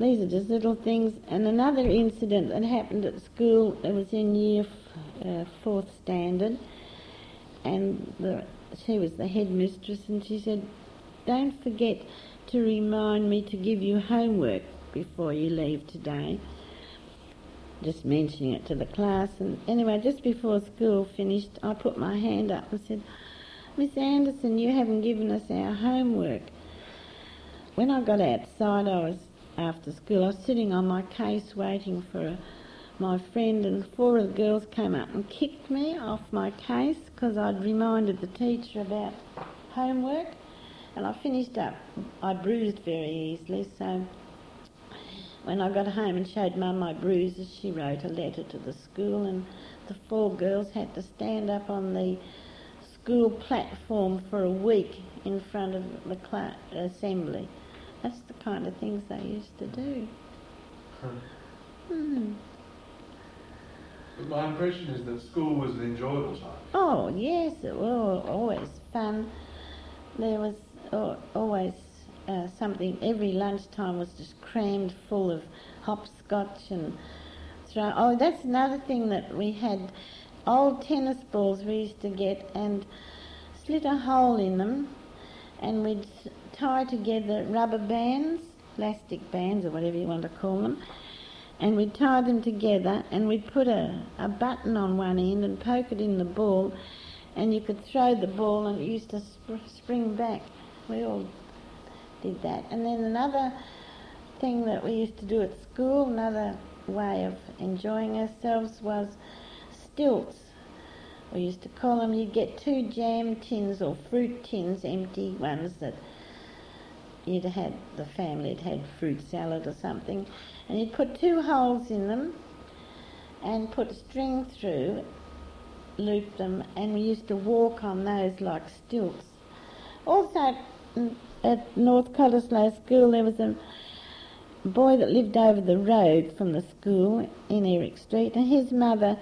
These are just little things. And another incident that happened at school, it was in year fourth standard, and she was the headmistress, and she said, "Don't forget to remind me to give you homework before you leave today." Just mentioning it to the class. And anyway, just before school finished, I put my hand up and said, "Miss Anderson, you haven't given us our homework." When I got outside, after school, I was sitting on my case waiting for my friend, and four of the girls came up and kicked me off my case because I'd reminded the teacher about homework, and I finished up. I bruised very easily, so when I got home and showed Mum my bruises, she wrote a letter to the school, and the four girls had to stand up on the school platform for a week in front of the assembly. That's the kind of things they used to do. My impression is that school was an enjoyable time. Oh, yes, it was always fun. There was always something. Every lunchtime was just crammed full of hopscotch and throw. Oh, that's another thing that we had. Old tennis balls we used to get and slit a hole in them, and we'd tie together rubber bands, plastic bands or whatever you want to call them, and we'd tie them together, and we'd put a button on one end and poke it in the ball, and you could throw the ball and it used to spring back. We all did that. And then another thing that we used to do at school, another way of enjoying ourselves, was stilts. We used to call them. You'd get two jam tins or fruit tins, empty ones that you'd had, the family had had fruit salad or something, and you'd put two holes in them and put string through, loop them, and we used to walk on those like stilts. Also at North Cottesloe School there was a boy that lived over the road from the school in Eric Street, and his mother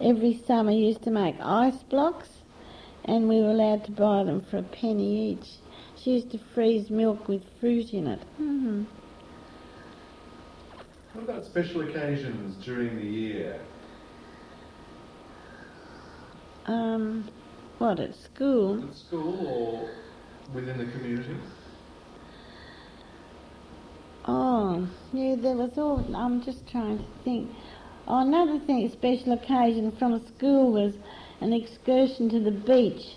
every summer used to make ice blocks, and we were allowed to buy them for a penny each. She used to freeze milk with fruit in it. Mm-hmm. What about special occasions during the year? What, at school? At school or within the community? Oh, yeah, there was all... I'm just trying to think. Oh, another thing, special occasion from school was an excursion to the beach.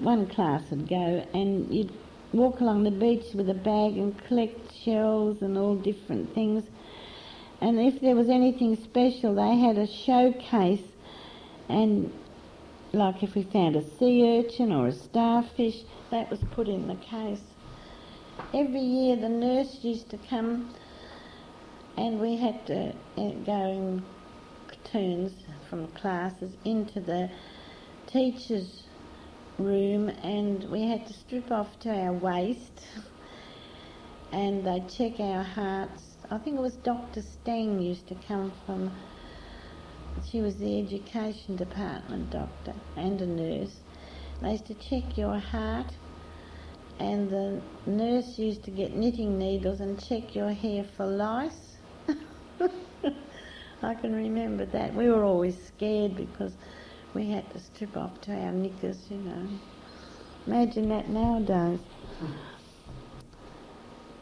One class would go and you'd walk along the beach with a bag and collect shells and all different things, and if there was anything special they had a showcase, and like if we found a sea urchin or a starfish, that was put in the case. Every year the nurse used to come and we had to go in turns from classes into the teacher's room, and we had to strip off to our waist and they check our hearts. I think it was Dr. Stang used to come from, she was the education department doctor and a nurse. They used to check your heart, and the nurse used to get knitting needles and check your hair for lice. I can remember that. We were always scared because we had to strip off to our knickers, you know. Imagine that nowadays.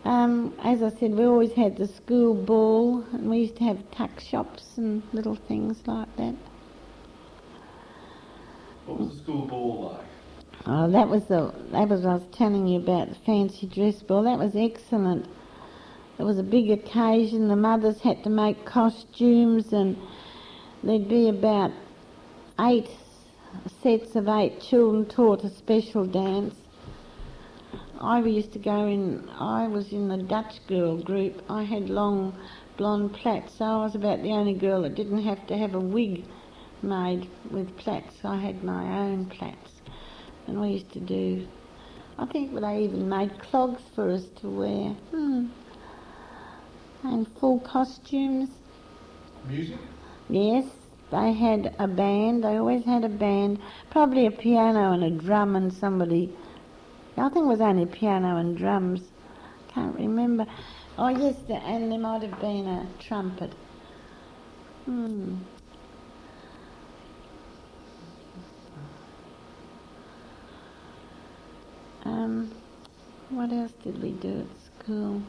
As I said, we always had the school ball, and we used to have tuck shops and little things like that. What was the school ball like? Oh, that was what I was telling you about, the fancy dress ball. That was excellent. It was a big occasion. The mothers had to make costumes, and there'd be about 8 sets of 8 children taught a special dance. I was in the Dutch girl group. I had long blonde plaits, so I was about the only girl that didn't have to have a wig made with plaits. I had my own plaits. And we used to do, I think they even made clogs for us to wear. And full costumes. Music? Yes. They had a band, they always had a band, probably a piano and a drum and somebody, I think it was only piano and drums, can't remember. Oh, yes, and there might have been a trumpet. What else did we do at school?